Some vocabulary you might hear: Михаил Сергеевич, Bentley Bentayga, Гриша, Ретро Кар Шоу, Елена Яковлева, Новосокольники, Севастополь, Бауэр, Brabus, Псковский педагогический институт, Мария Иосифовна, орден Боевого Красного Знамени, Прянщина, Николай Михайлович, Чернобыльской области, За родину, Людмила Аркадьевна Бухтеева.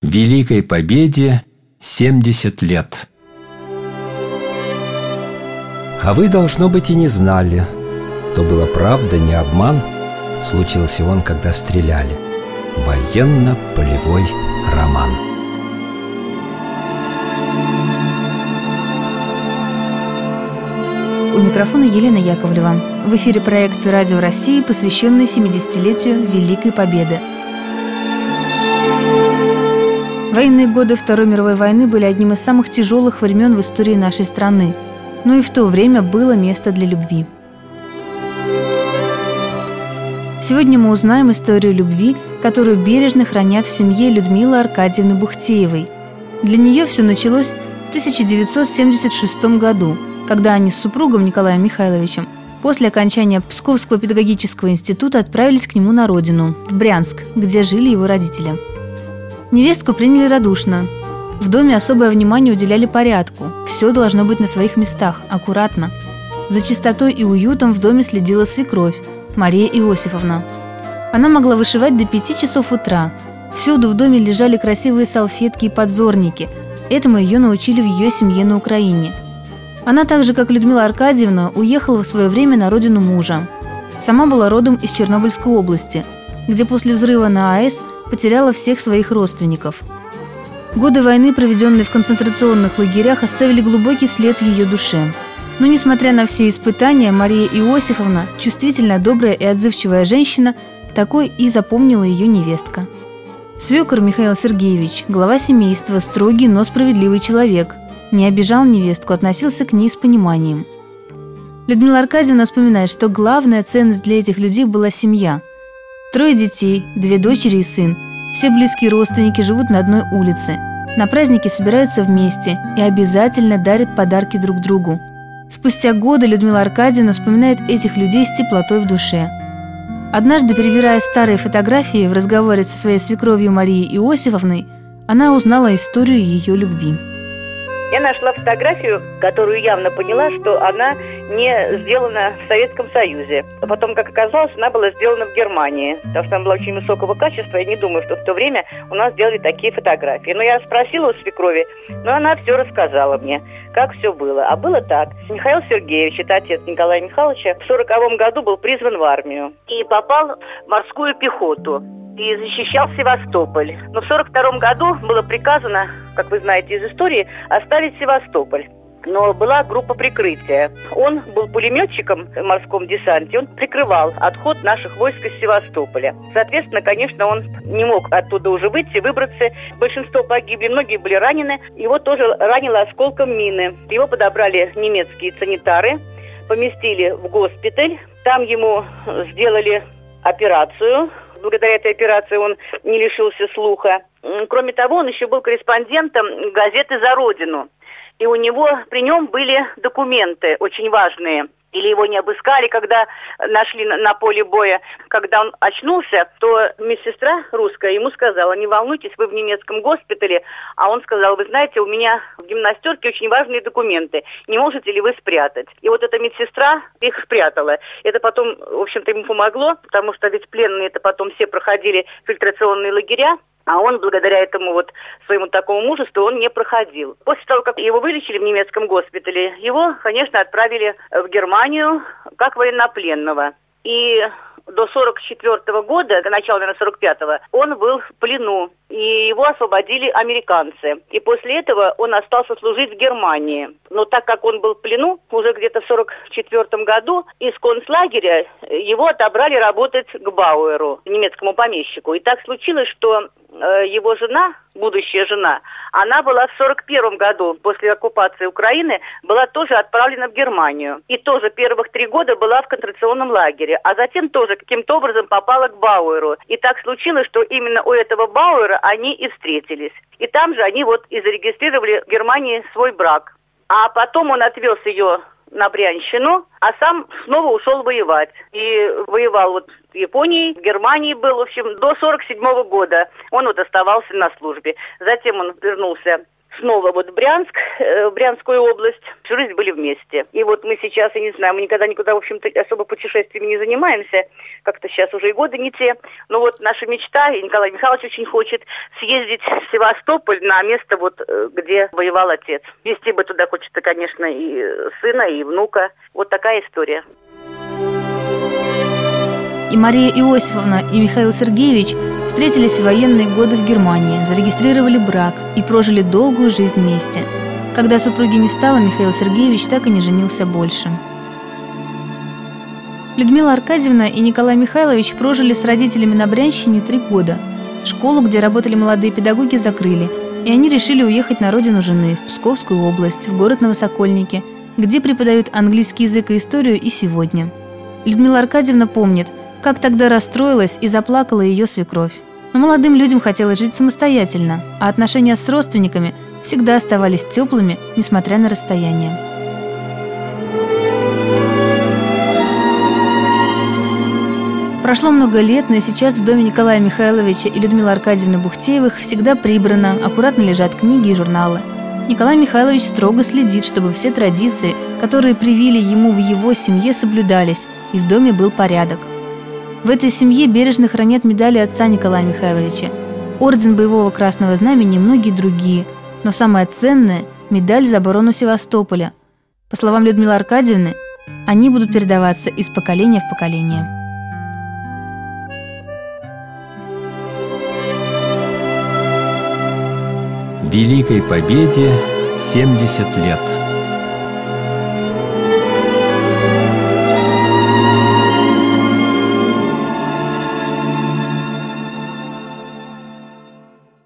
Великой Победе 70 лет. А вы, должно быть, и не знали, то была правда, не обман. Случился он, когда стреляли. Военно-полевой роман. У микрофона Елена Яковлева. В эфире проект «Радио России», посвященный 70-летию Великой Победы. Военные годы Второй мировой войны были одним из самых тяжелых времен в истории нашей страны. Но и в то время было место для любви. Сегодня мы узнаем историю любви, которую бережно хранят в семье Людмилы Аркадьевны Бухтеевой. Для нее все началось в 1976 году, когда они с супругом Николаем Михайловичем после окончания Псковского педагогического института отправились к нему на родину, в Брянск, где жили его родители. Невестку приняли радушно. В доме особое внимание уделяли порядку. Все должно быть на своих местах, аккуратно. За чистотой и уютом в доме следила свекровь, Мария Иосифовна. Она могла вышивать до 5 часов утра. Всюду в доме лежали красивые салфетки и подзорники. Этому ее научили в ее семье на Украине. Она, так же как Людмила Аркадьевна, уехала в свое время на родину мужа. Сама была родом из Чернобыльской области, где после взрыва на АЭС потеряла всех своих родственников. Годы войны, проведенные в концентрационных лагерях, оставили глубокий след в ее душе. Но, несмотря на все испытания, Мария Иосифовна, чувствительная, добрая и отзывчивая женщина, такой и запомнила ее невестка. Свекор Михаил Сергеевич, глава семейства, строгий, но справедливый человек. Не обижал невестку, относился к ней с пониманием. Людмила Аркадьевна вспоминает, что главная ценность для этих людей была семья. 3 детей, 2 дочери и сын. Все близкие родственники живут на одной улице. На праздники собираются вместе и обязательно дарят подарки друг другу. Спустя годы Людмила Аркадьевна вспоминает этих людей с теплотой в душе. Однажды, перебирая старые фотографии в разговоре со своей свекровью Марией Иосифовной, она узнала историю ее любви. Я нашла фотографию, которую явно поняла, что она не сделана в Советском Союзе. Потом, как оказалось, она была сделана в Германии, потому что она была очень высокого качества. Я не думаю, что в то время у нас делали такие фотографии. Но я спросила у свекрови, но она все рассказала мне, как все было. А было так. Михаил Сергеевич, это отец Николая Михайловича, в 1940 году был призван в армию и попал в морскую пехоту. И защищал Севастополь. Но в 1942 году было приказано, как вы знаете из истории, оставить Севастополь. Но была группа прикрытия. Он был пулеметчиком в морском десанте, он прикрывал отход наших войск из Севастополя. Соответственно, конечно, он не мог оттуда уже выйти, выбраться. Большинство погибли, многие были ранены. Его тоже ранило осколком мины. Его подобрали немецкие санитары, поместили в госпиталь. Там ему сделали операцию. Благодаря этой операции он не лишился слуха. Кроме того, он еще был корреспондентом газеты «За родину». И у него, при нем были документы очень важные. Или его не обыскали, когда нашли на поле боя. Когда он очнулся, то медсестра русская ему сказала: не волнуйтесь, вы в немецком госпитале. А он сказал: вы знаете, у меня в гимнастерке очень важные документы. Не можете ли вы спрятать? И вот эта медсестра их спрятала. Это потом, в общем-то, ему помогло, потому что ведь пленные-то потом все проходили фильтрационные лагеря. А он, благодаря этому вот своему такому мужеству, он не проходил. После того, как его вылечили в немецком госпитале, его, конечно, отправили в Германию как военнопленного. И до 1944 года, до начала, наверное, 1945, он был в плену. И его освободили американцы. И после этого он остался служить в Германии. Но так как он был в плену, уже где-то в 1944 году из концлагеря его отобрали работать к Бауэру, немецкому помещику. И так случилось, что его жена, будущая жена, она была в 1941 году, после оккупации Украины, была тоже отправлена в Германию. И тоже первых 3 года была в концентрационном лагере. А затем тоже каким-то образом попала к Бауэру. И так случилось, что именно у этого Бауэра они и встретились. И там же они вот и зарегистрировали в Германии свой брак. А потом он отвез ее на Прянщину, а сам снова ушел воевать. И воевал вот в Японии, в Германии был, в общем, до 1947 года. Он вот оставался на службе. Затем он вернулся в снова вот Брянск, Брянскую область. Всю жизнь были вместе. И вот мы сейчас, я не знаю, мы никогда никуда, в общем-то, особо путешествиями не занимаемся. Как-то сейчас уже и годы не те. Но вот наша мечта, и Николай Михайлович очень хочет съездить в Севастополь на место, вот, где воевал отец. Везти бы туда хочется, конечно, и сына, и внука. Вот такая история. И Мария Иосифовна, и Михаил Сергеевич встретились в военные годы в Германии, зарегистрировали брак и прожили долгую жизнь вместе. Когда супруги не стало, Михаил Сергеевич так и не женился больше. Людмила Аркадьевна и Николай Михайлович прожили с родителями на Брянщине 3 года. Школу, где работали молодые педагоги, закрыли, и они решили уехать на родину жены, в Псковскую область, в город Новосокольники, где преподают английский язык и историю и сегодня. Людмила Аркадьевна помнит, как тогда расстроилась и заплакала ее свекровь. Но молодым людям хотелось жить самостоятельно, а отношения с родственниками всегда оставались теплыми, несмотря на расстояние. Прошло много лет, но и сейчас в доме Николая Михайловича и Людмилы Аркадьевны Бухтеевых всегда прибрано, аккуратно лежат книги и журналы. Николай Михайлович строго следит, чтобы все традиции, которые привили ему в его семье, соблюдались, и в доме был порядок. В этой семье бережно хранят медали отца Николая Михайловича, орден Боевого Красного Знамени и многие другие, но самое ценное – медаль за оборону Севастополя. По словам Людмилы Аркадьевны, они будут передаваться из поколения в поколение. Великой Победе 70 лет.